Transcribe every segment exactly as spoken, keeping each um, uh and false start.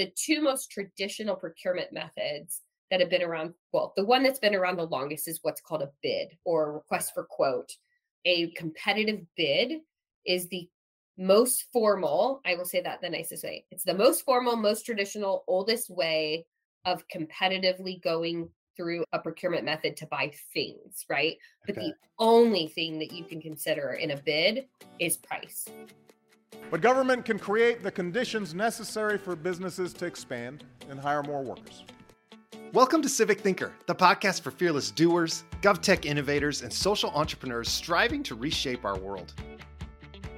the two most traditional procurement methods that have been around, well, the one that's been around the longest is what's called a bid or request for quote. A competitive bid is the most formal, I will say that the nicest way. It's the most formal, most traditional, oldest way of competitively going through a procurement method to buy things, right? Okay. But the only thing that you can consider in a bid is price. But government can create the conditions necessary for businesses to expand and hire more workers. Welcome to Civic Thinker, the podcast for fearless doers, GovTech innovators, and social entrepreneurs striving to reshape our world.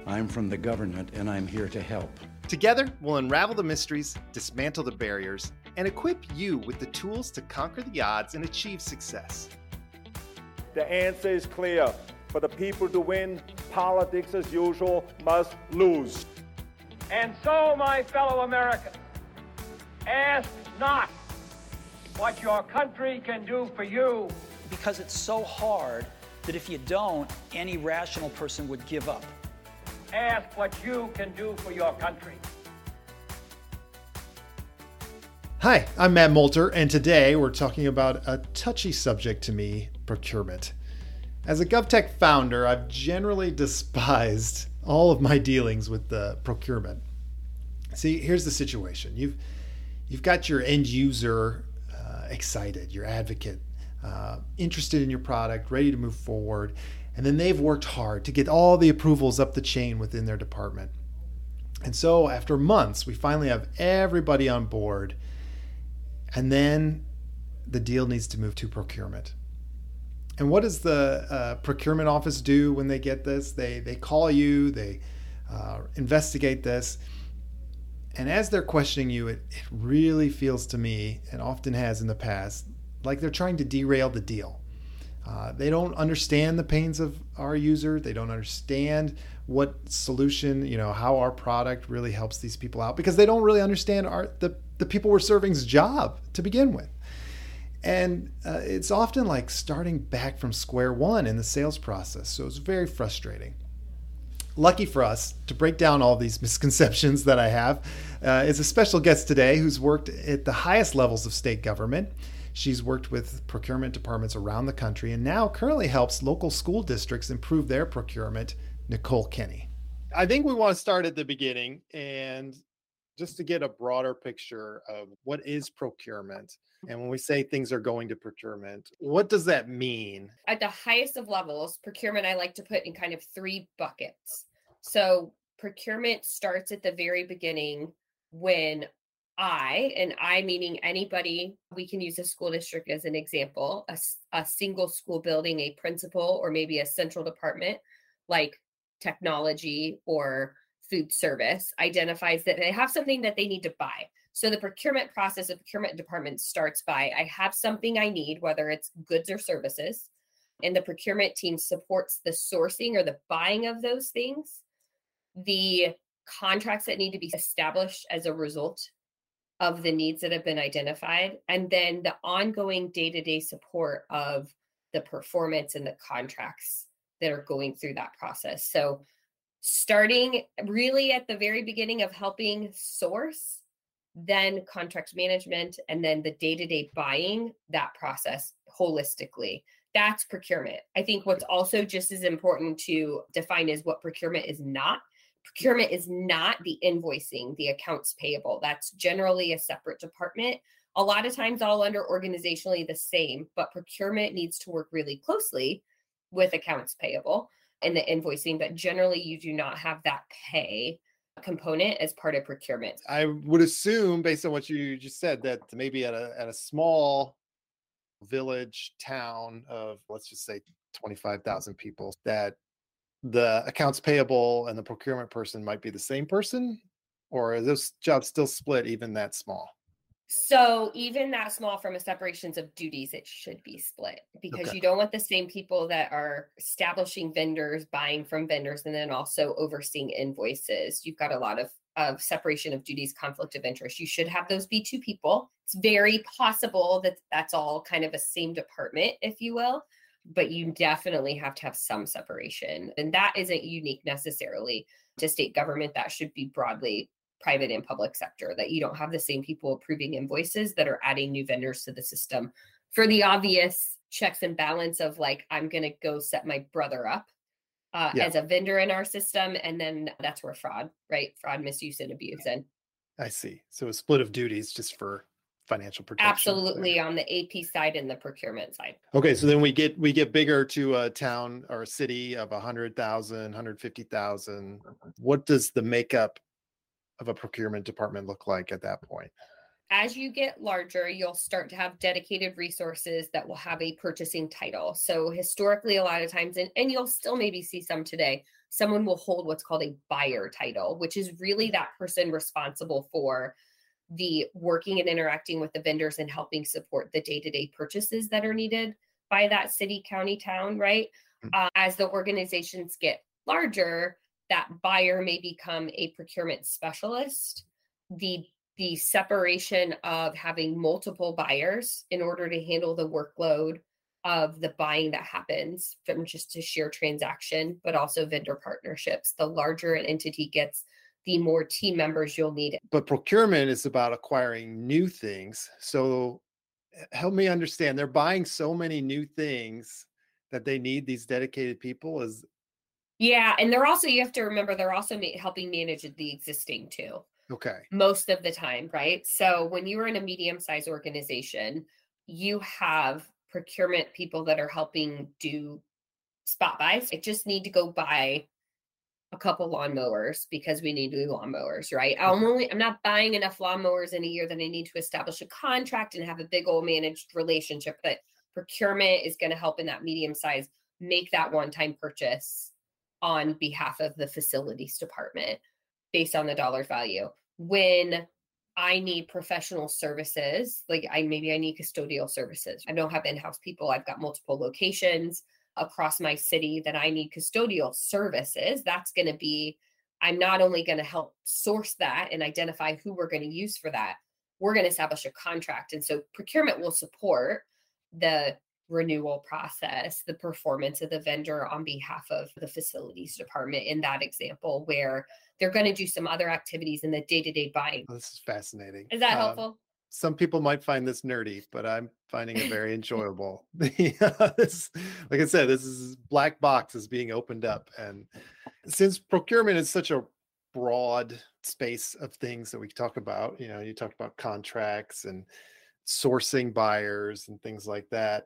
I'm from the government, and I'm here to help. Together, we'll unravel the mysteries, dismantle the barriers, and equip you with the tools to conquer the odds and achieve success. The answer is clear. For the people to win, politics as usual must lose. And so, my fellow Americans, ask not what your country can do for you. Because it's so hard that if you don't, any rational person would give up. Ask what you can do for your country. Hi, I'm Matt Molter, and today we're talking about a touchy subject to me, procurement. As a GovTech founder, I've generally despised all of my dealings with the procurement. See, here's the situation. You've you've got your end user uh, excited, your advocate, uh, interested in your product, ready to move forward. And then they've worked hard to get all the approvals up the chain within their department. And so after months, we finally have everybody on board. And then the deal needs to move to procurement. And what does the uh, procurement office do when they get this? They they call you, they uh, investigate this. And as they're questioning you, it, it really feels to me, and often has in the past, like they're trying to derail the deal. Uh, they don't understand the pains of our user. They don't understand what solution, you know, how our product really helps these people out, because they don't really understand our the, the people we're serving's job to begin with. And uh, it's often like starting back from square one in the sales process. So it's very frustrating. Lucky for us, to break down all these misconceptions that I have, uh, is a special guest today who's worked at the highest levels of state government. She's worked with procurement departments around the country and now currently helps local school districts improve their procurement, Nicole Kenney. I think we want to start at the beginning and just to get a broader picture of what is procurement. And when we say things are going to procurement, what does that mean? At the highest of levels, procurement I like to put in kind of three buckets. So procurement starts at the very beginning when I, and I meaning anybody, we can use a school district as an example, a, a single school building, a principal, or maybe a central department like technology or food service identifies that they have something that they need to buy. So the procurement process of procurement department starts by, I have something I need, whether it's goods or services, and the procurement team supports the sourcing or the buying of those things, the contracts that need to be established as a result of the needs that have been identified, and then the ongoing day-to-day support of the performance and the contracts that are going through that process. So starting really at the very beginning of helping source, then contract management, and then the day-to-day buying, that process holistically. That's procurement. I think what's also just as important to define is what procurement is not. Procurement is not the invoicing, the accounts payable. That's generally a separate department. A lot of times all under organizationally the same, but procurement needs to work really closely with accounts payable and the invoicing, but generally you do not have that pay component as part of procurement. I would assume, based on what you just said, that maybe at a, at a small village town of, let's just say twenty-five thousand people, that the accounts payable and the procurement person might be the same person, or is this job still split even that small? So even that small, from a separations of duties, it should be split, because okay. You don't want the same people that are establishing vendors, buying from vendors, and then also overseeing invoices. You've got a lot of, of separation of duties, conflict of interest. You should have those be two people. It's very possible that that's all kind of a same department, if you will. But you definitely have to have some separation. And that isn't unique necessarily to state government. That should be broadly private and public sector, that you don't have the same people approving invoices that are adding new vendors to the system for the obvious checks and balance of like, I'm going to go set my brother up uh, yeah. as a vendor in our system. And then that's where fraud, right? Fraud, misuse, and abuse. And I see. So a split of duties just for financial protection. Absolutely. There. On the A P side and the procurement side. Okay. So then we get, we get bigger to a town or a city of a hundred thousand, one hundred fifty thousand. What does the makeup of a procurement department look like at that point? As you get larger, you'll start to have dedicated resources that will have a purchasing title. So historically, a lot of times, and, and you'll still maybe see some today, someone will hold what's called a buyer title, which is really that person responsible for the working and interacting with the vendors and helping support the day-to-day purchases that are needed by that city, county, town, right? Mm-hmm. Uh, as the organizations get larger, that buyer may become a procurement specialist. The The separation of having multiple buyers in order to handle the workload of the buying that happens from just a sheer transaction, but also vendor partnerships. The larger an entity gets, the more team members you'll need. But procurement is about acquiring new things. So help me understand, they're buying so many new things that they need these dedicated people. Is Yeah. And they're also, you have to remember, they're also ma- helping manage the existing too. Okay. Most of the time, right? So when you are in a medium-sized organization, you have procurement people that are helping do spot buys. I just need to go buy a couple lawnmowers because we need new lawnmowers, right? I'm only I'm not buying enough lawnmowers in a year that I need to establish a contract and have a big old managed relationship. But procurement is going to help in that medium size make that one-time purchase on behalf of the facilities department based on the dollar value. When I need professional services, like I maybe I need custodial services. I don't have in-house people. I've got multiple locations across my city that I need custodial services. That's going to be, I'm not only going to help source that and identify who we're going to use for that, we're going to establish a contract. And so procurement will support the renewal process, the performance of the vendor on behalf of the facilities department in that example, where they're going to do some other activities in the day-to-day buying. Oh, this is fascinating. Is that um, helpful? Some people might find this nerdy, but I'm finding it very enjoyable. This, like I said, this is black box is being opened up. And since procurement is such a broad space of things that we talk about, you know, you talked about contracts and sourcing buyers and things like that.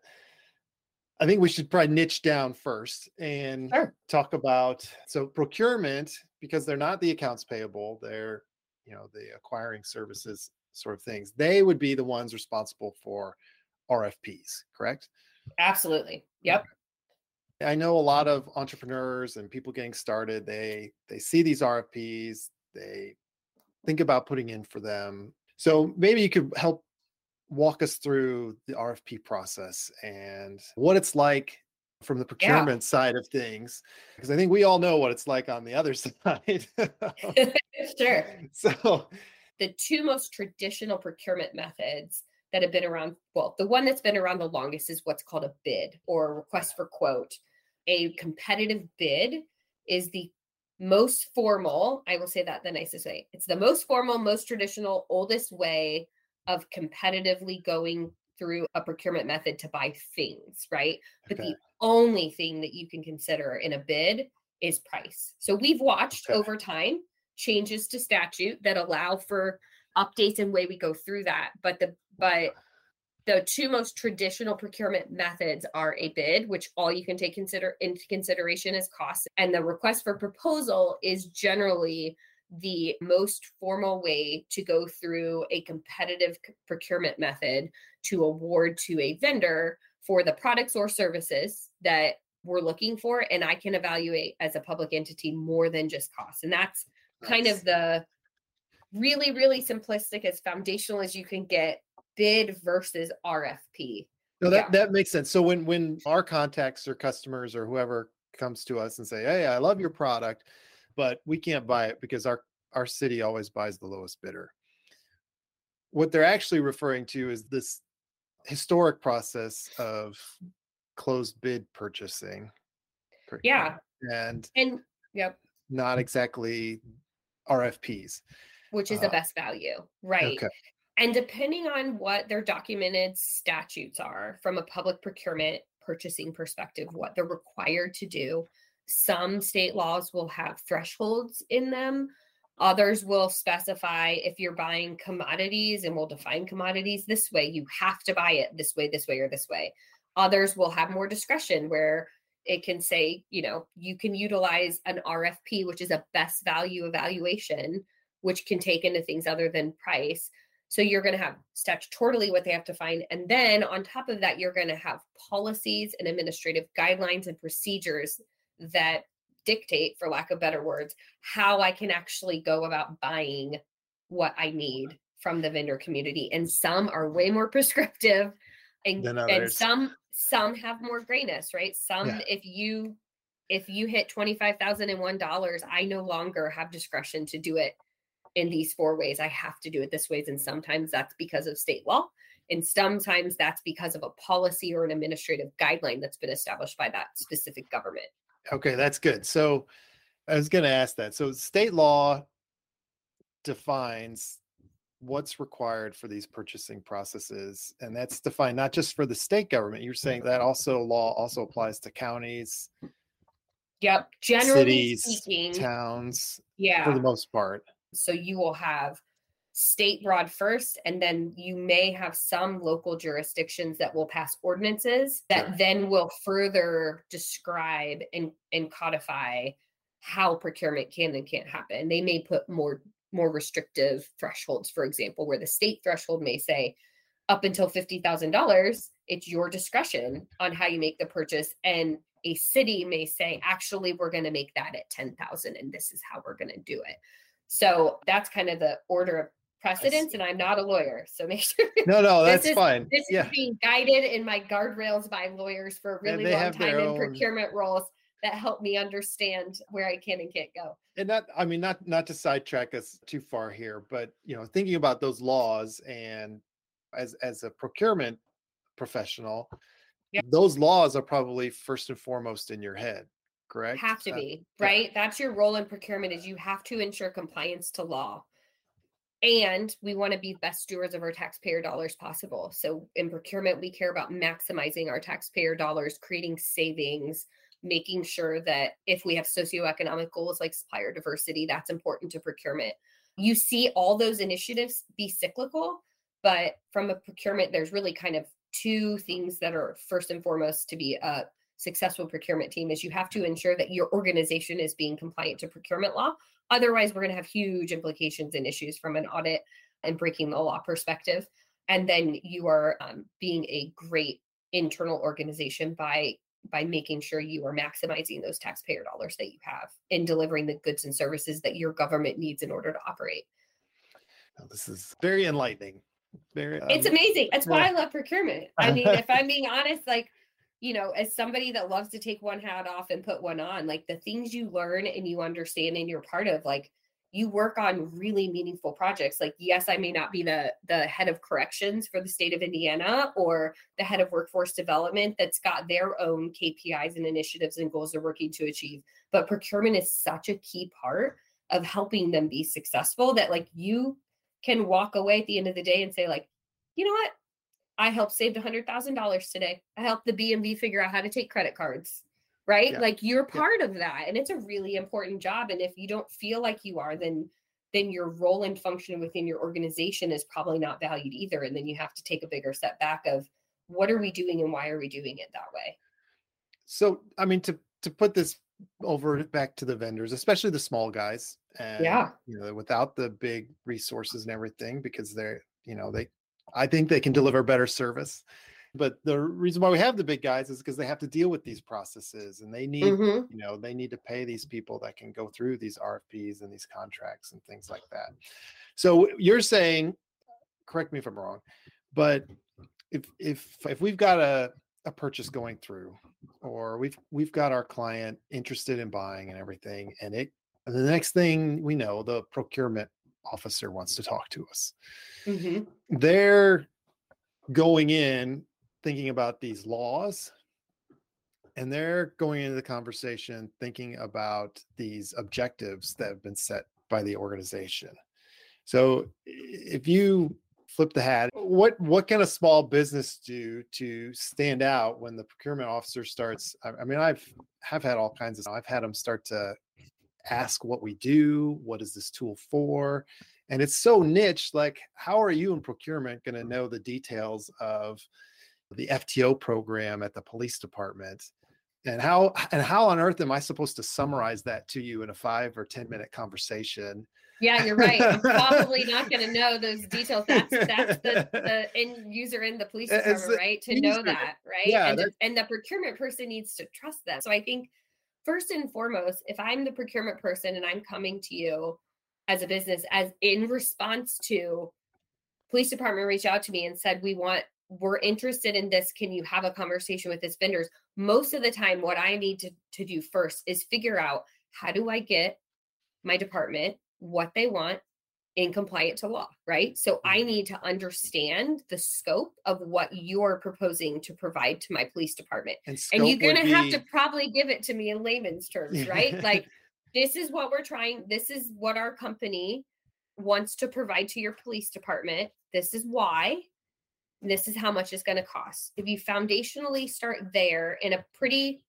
I think we should probably niche down first and sure. talk about, so procurement, because they're not the accounts payable, they're, you know, the acquiring services sort of things. They would be the ones responsible for R F Ps, correct? Absolutely. Yep. I know a lot of entrepreneurs and people getting started, they they see these R F Ps, they think about putting in for them. So maybe you could help walk us through the R F P process and what it's like from the procurement yeah. side of things, because I think we all know what it's like on the other side. Sure. So the two most traditional procurement methods that have been around, well, the one that's been around the longest is what's called a bid or a request for quote. A competitive bid is the most formal, I will say that the nicest way. It's the most formal, most traditional, oldest way of competitively going through a procurement method to buy things, right? But okay. the only thing that you can consider in a bid is price. So we've watched okay. over time changes to statute that allow for updates and way we go through that. But the but the two most traditional procurement methods are a bid, which all you can take consider into consideration is cost. And the request for proposal is generally the most formal way to go through a competitive procurement method to award to a vendor for the products or services that we're looking for. And I can evaluate as a public entity more than just cost. And that's nice. Kind of the really, really simplistic, as foundational as you can get, bid versus R F P. No, that, yeah. that makes sense. So when, when our contacts or customers or whoever comes to us and say, hey, I love your product, but we can't buy it because our, our city always buys the lowest bidder. What they're actually referring to is this historic process of closed bid purchasing. Yeah. And, and yep. not exactly R F Ps. which is uh, the best value, right? Okay. And depending on what their documented statutes are from a public procurement purchasing perspective, what they're required to do, some state laws will have thresholds in them. Others will specify if you're buying commodities, and we'll define commodities this way, you have to buy it this way, this way, or this way. Others will have more discretion where it can say, you know, you can utilize an R F P, which is a best value evaluation, which can take into things other than price. So you're going to have statutorily what they have to find. And then on top of that, you're going to have policies and administrative guidelines and procedures that dictate, for lack of better words, how I can actually go about buying what I need from the vendor community. And some are way more prescriptive and, and some some have more grayness, right? Some, yeah. if you if you hit twenty-five thousand one dollars, I no longer have discretion to do it in these four ways. I have to do it this ways. And sometimes that's because of state law. And sometimes that's because of a policy or an administrative guideline that's been established by that specific government. Okay, that's good. So I was going to ask that. So state law defines what's required for these purchasing processes. And that's defined not just for the state government. You're saying that also law also applies to counties. Yep. Generally cities, speaking. Towns. Yeah. For the most part. So you will have state broad first, and then you may have some local jurisdictions that will pass ordinances that sure. then will further describe and, and codify how procurement can and can't happen. They may put more, more restrictive thresholds, for example, where the state threshold may say up until fifty thousand dollars, it's your discretion on how you make the purchase. And a city may say, actually, we're going to make that at ten thousand, and this is how we're going to do it. So that's kind of the order of precedence, and I'm not a lawyer, so make sure. No, no, that's this is, fine. This yeah. is being guided in my guardrails by lawyers for a really long time in own... procurement roles that help me understand where I can and can't go. And not, I mean, not not to sidetrack us too far here, but you know, thinking about those laws and as as a procurement professional, yeah. those laws are probably first and foremost in your head. Correct. Have to be, uh, right? Yeah. That's your role in procurement, is you have to ensure compliance to law. And we want to be best stewards of our taxpayer dollars possible. So in procurement, we care about maximizing our taxpayer dollars, creating savings, making sure that if we have socioeconomic goals like supplier diversity, that's important to procurement. You see all those initiatives be cyclical, but from a procurement, there's really kind of two things that are first and foremost to be uh successful procurement team is you have to ensure that your organization is being compliant to procurement law. Otherwise, we're going to have huge implications and issues from an audit and breaking the law perspective. And then you are um, being a great internal organization by by making sure you are maximizing those taxpayer dollars that you have in delivering the goods and services that your government needs in order to operate. Now, this is very enlightening. Very. Um, it's amazing. That's why I love procurement. I mean, if I'm being honest, like, you know, as somebody that loves to take one hat off and put one on, like the things you learn and you understand and you're part of, like you work on really meaningful projects. Like, yes, I may not be the the head of corrections for the state of Indiana or the head of workforce development that's got their own K P Is and initiatives and goals they're working to achieve. But procurement is such a key part of helping them be successful that like you can walk away at the end of the day and say like, you know what? I helped save one hundred thousand dollars today. I helped the B M V figure out how to take credit cards, right? Yeah. Like you're part yeah. of that. And it's a really important job. And if you don't feel like you are, then, then your role and function within your organization is probably not valued either. And then you have to take a bigger step back of what are we doing and why are we doing it that way? So, I mean, to, to put this over back to the vendors, especially the small guys and yeah. you know, without the big resources and everything, because they're, you know, they, I think they can deliver better service, but the reason why we have the big guys is because they have to deal with these processes and they need, mm-hmm. you know, they need to pay these people that can go through these R F Ps and these contracts and things like that. So you're saying, correct me if I'm wrong, but if, if, if we've got a, a purchase going through or we've, we've got our client interested in buying and everything, and it, the next thing we know, the procurement officer wants to talk to us. Mm-hmm. They're going in thinking about these laws, and they're going into the conversation thinking about these objectives that have been set by the organization. So if you flip the hat, what what can a small business do to stand out when the procurement officer starts? I mean, I've have had all kinds of, I've had them start to ask what we do, what is this tool for? And it's so niche, like how are you in procurement going to know the details of the F T O program at the police department? And how and how on earth am I supposed to summarize that to you in a five or ten minute conversation? Yeah, you're right. I'm probably not going to know those details. That's that's the, the end user in the police department, right? To know that, right? Yeah, and, the, and the procurement person needs to trust them. So I think first and foremost, if I'm the procurement person and I'm coming to you as a business, as in response to police department reached out to me and said, we want, we're interested in this. Can you have a conversation with this vendors? Most of the time, what I need to, to do first is figure out how do I get my department what they want in compliant to law, right? So I need to understand the scope of what you're proposing to provide to my police department. And, and you're going to have to probably give it to me in layman's terms, right? Like, this is what we're trying. This is what our company wants to provide to your police department. This is why. This is how much it's going to cost. If you foundationally start there in a pretty,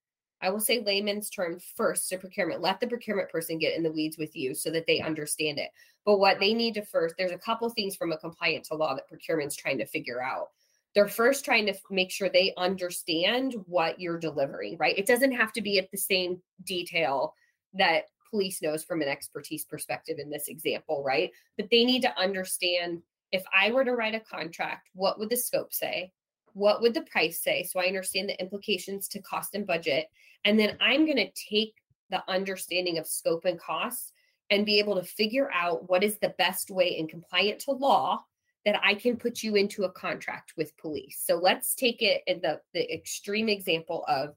I will say layman's term first to procurement, let the procurement person get in the weeds with you so that they understand it. But what they need to first, there's a couple things from a compliant to law that procurement's trying to figure out. They're first trying to make sure they understand what you're delivering, right? It doesn't have to be at the same detail that police knows from an expertise perspective in this example, right? But they need to understand, if I were to write a contract, what would the scope say? What would the price say? So I understand the implications to cost and budget. And then I'm going to take the understanding of scope and cost and be able to figure out what is the best way in compliant to law that I can put you into a contract with police. So let's take it in the, the extreme example of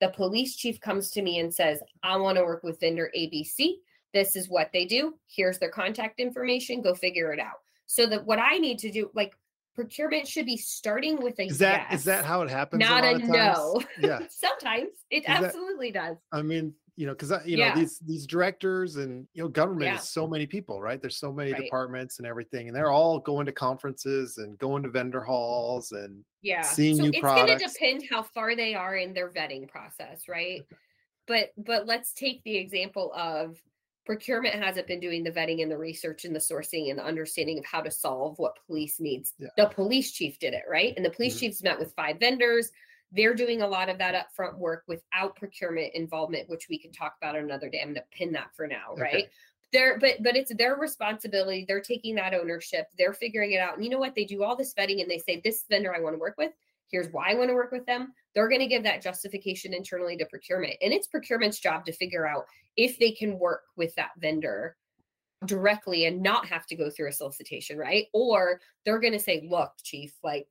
the police chief comes to me and says, I want to work with vendor A B C. This is what they do. Here's their contact information. Go figure it out. So that what I need to do, like, procurement should be starting with a is that, yes. Is that how it happens? Not a, a no. Yeah. Sometimes it is absolutely that, does. I mean, you know, because, you yeah. know, these these directors and, you know, government yeah. is so many people, right? There's so many right. departments and everything, and they're all going to conferences and going to vendor halls and yeah. seeing so new it's products. It's going to depend how far they are in their vetting process, right? Okay. But But let's take the example of procurement hasn't been doing the vetting and the research and the sourcing and the understanding of how to solve what police needs. Yeah. The police chief did it, right? And the police mm-hmm. chief's met with five vendors. They're doing a lot of that upfront work without procurement involvement, which we can talk about another day. I'm going to pin that for now, okay. right? They're, but, but it's their responsibility. They're taking that ownership. They're figuring it out. And you know what? They do all this vetting and they say, this vendor I want to work with. Here's why I want to work with them. They're going to give that justification internally to procurement. And it's procurement's job to figure out if they can work with that vendor directly and not have to go through a solicitation, right? Or they're going to say, look, chief, like,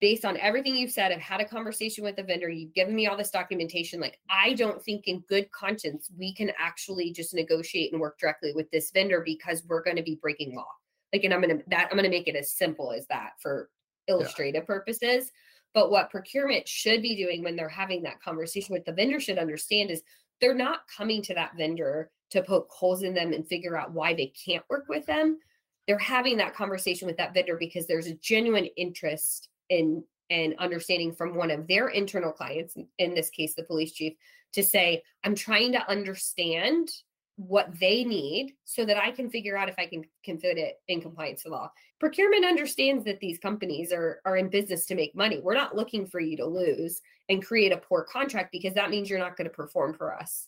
based on everything you've said, I've had a conversation with the vendor. You've given me all this documentation. Like, I don't think in good conscience, we can actually just negotiate and work directly with this vendor because we're going to be breaking law. Like, and I'm going to, that I'm going to make it as simple as that for illustrative yeah. purposes. But what procurement should be doing when they're having that conversation with the vendor should understand is they're not coming to that vendor to poke holes in them and figure out why they can't work with them. They're having that conversation with that vendor because there's a genuine interest in and understanding from one of their internal clients, in this case, the police chief, to say, I'm trying to understand what they need so that I can figure out if I can, can fit it in compliance to law. Procurement understands that these companies are, are in business to make money. We're not looking for you to lose and create a poor contract because that means you're not going to perform for us,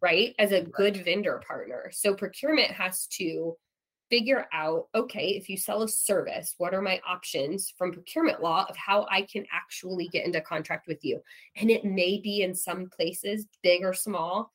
right? As a good vendor partner. So procurement has to figure out, okay, if you sell a service, what are my options from procurement law of how I can actually get into contract with you? And it may be in some places, big or small,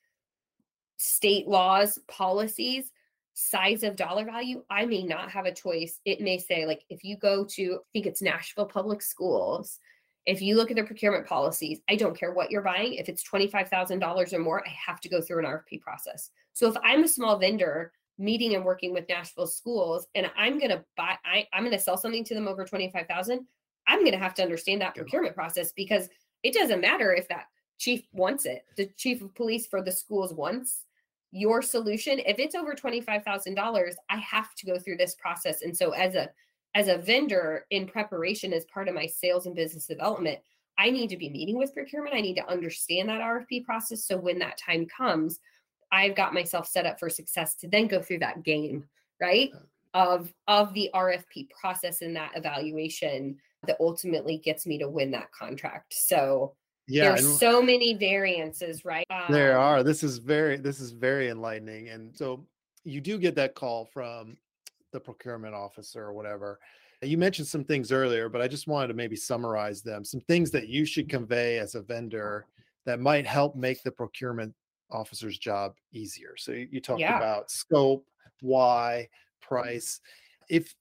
state laws, policies, size of dollar value, I may not have a choice. It may say, like, if you go to, I think it's Nashville Public Schools, if you look at their procurement policies, I don't care what you're buying. If it's twenty-five thousand dollars or more, I have to go through an R F P process. So if I'm a small vendor meeting and working with Nashville schools, and I'm going to buy, I, I'm going to sell something to them over twenty-five thousand dollars, I'm going to have to understand that procurement process because it doesn't matter if that chief wants it. The chief of police for the schools wants your solution, if it's over twenty-five thousand dollars, I have to go through this process. And so as a as a vendor in preparation, as part of my sales and business development, I need to be meeting with procurement. I need to understand that R F P process. So when that time comes, I've got myself set up for success to then go through that game, right? Of, of the R F P process and that evaluation that ultimately gets me to win that contract. So yeah, there's so many variances, right? Um, there are. This is very, this is very enlightening. And so you do get that call from the procurement officer or whatever. You mentioned some things earlier, but I just wanted to maybe summarize them. Some things that you should convey as a vendor that might help make the procurement officer's job easier. So you talked yeah. about scope, why, price. If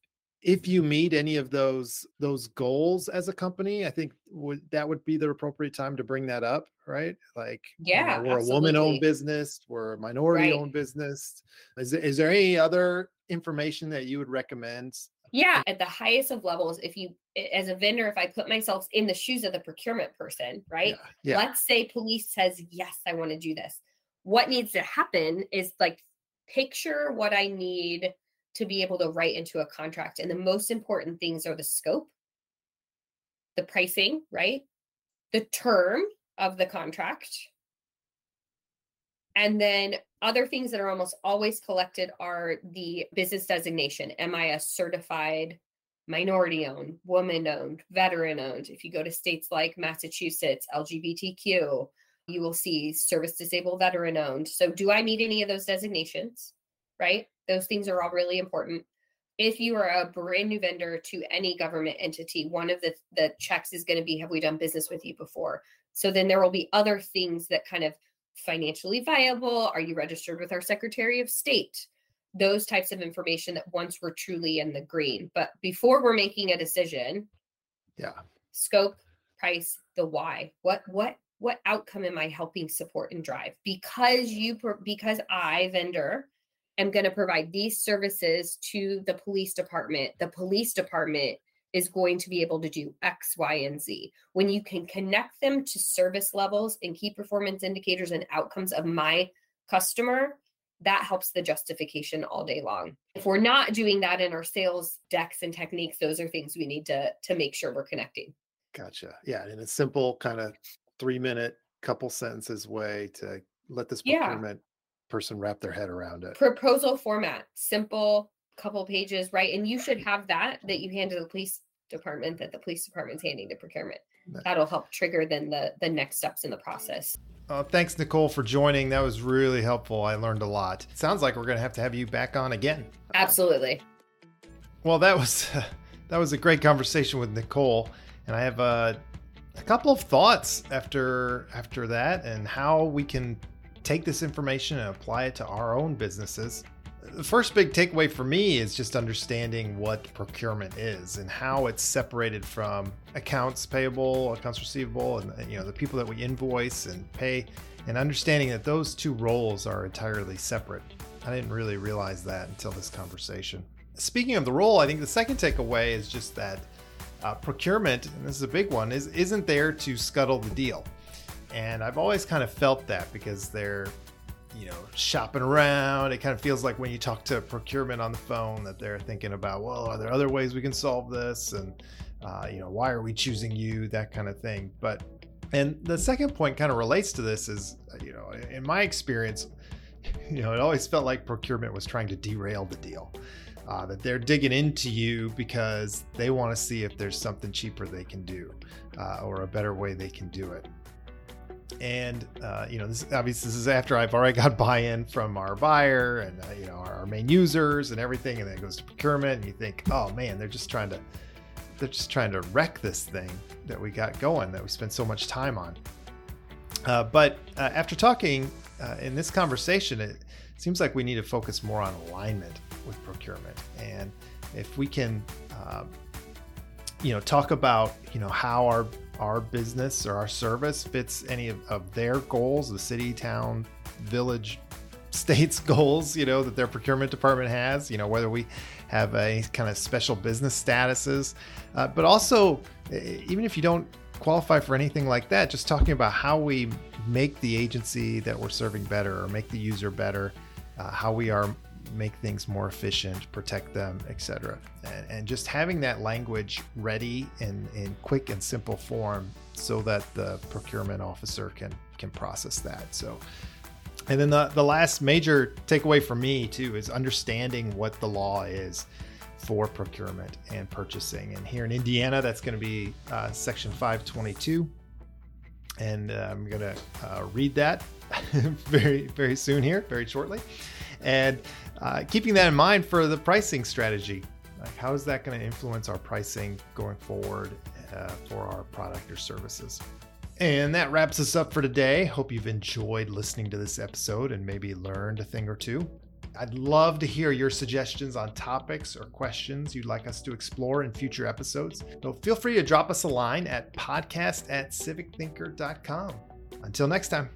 if you meet any of those those goals as a company, I think w- that would be the appropriate time to bring that up, right? Like, yeah, you know, we're absolutely. a woman-owned business, we're a minority-owned right. business. Is is there any other information that you would recommend? Yeah, at the highest of levels, if you, as a vendor, if I put myself in the shoes of the procurement person, right? Yeah, yeah. Let's say police says, yes, I want to do this. What needs to happen is like, picture what I need to be able to write into a contract. And the most important things are the scope, the pricing, right? The term of the contract. And then other things that are almost always collected are the business designation. Am I a certified minority-owned, woman-owned, veteran-owned? If you go to states like Massachusetts, L G B T Q, you will see service-disabled, veteran-owned. So do I meet any of those designations, right? Those things are all really important. If you are a brand new vendor to any government entity, one of the, the checks is going to be, have we done business with you before? So then there will be other things that kind of financially viable? Are you registered with our Secretary of State? Those types of information that once we're truly in the green. But before we're making a decision, yeah, scope, price, the why. What what what outcome am I helping support and drive? Because you because I, vendor, am going to provide these services to the police department. The police department is going to be able to do X, Y, and Z. When you can connect them to service levels and key performance indicators and outcomes of my customer, that helps the justification all day long. If we're not doing that in our sales decks and techniques, those are things we need to, to make sure we're connecting. Gotcha. Yeah. In a simple kind of three minute, couple sentences way to let this procurement yeah. person wrap their head around it. Proposal format, simple, couple pages, right? And you should have that, that you hand to the police department, that the police department's handing to procurement. That'll help trigger then the the next steps in the process. Uh, thanks, Nicole, for joining. That was really helpful. I learned a lot. It sounds like we're going to have to have you back on again. Absolutely. Well, that was uh, that was a great conversation with Nicole, and I have uh, a couple of thoughts after after that, and how we can take this information and apply it to our own businesses. The first big takeaway for me is just understanding what procurement is and how it's separated from accounts payable, accounts receivable, and, and you know, the people that we invoice and pay, and understanding that those two roles are entirely separate. I didn't really realize that until this conversation. Speaking of the role, I think the second takeaway is just that uh, procurement, and this is a big one, is isn't there to scuttle the deal. And I've always kind of felt that because they're you know, shopping around. It kind of feels like when you talk to procurement on the phone that they're thinking about, well, are there other ways we can solve this? And, uh, you know, why are we choosing you? That kind of thing. But, and the second point kind of relates to this is, you know, in my experience, you know, it always felt like procurement was trying to derail the deal, uh, that they're digging into you because they want to see if there's something cheaper they can do, uh, or a better way they can do it. And, uh, you know, this obviously this is after I've already got buy-in from our buyer and, uh, you know, our, our main users and everything. And then it goes to procurement and you think, oh, man, they're just trying to they're just trying to wreck this thing that we got going, that we spent so much time on. Uh, but uh, after talking uh, in this conversation, it seems like we need to focus more on alignment with procurement. And if we can, uh, you know, talk about, you know, how our our business or our service fits any of, of their goals, the city, town, village, state's goals, you know, that their procurement department has, you know, whether we have a kind of special business statuses, uh, but also even if you don't qualify for anything like that, just talking about how we make the agency that we're serving better or make the user better, uh, how we are make things more efficient, protect them, et cetera. And, and just having that language ready in, in quick and simple form so that the procurement officer can can process that. So, and then the, the last major takeaway for me too is understanding what the law is for procurement and purchasing. And here in Indiana, that's going to be uh, Section five twenty-two. And uh, I'm going to uh, read that very, very soon here, very shortly. And uh, keeping that in mind for the pricing strategy, like how is that going to influence our pricing going forward uh, for our product or services? And that wraps us up for today. Hope you've enjoyed listening to this episode and maybe learned a thing or two. I'd love to hear your suggestions on topics or questions you'd like us to explore in future episodes. So feel free to drop us a line at podcast at civic thinker dot com. Until next time.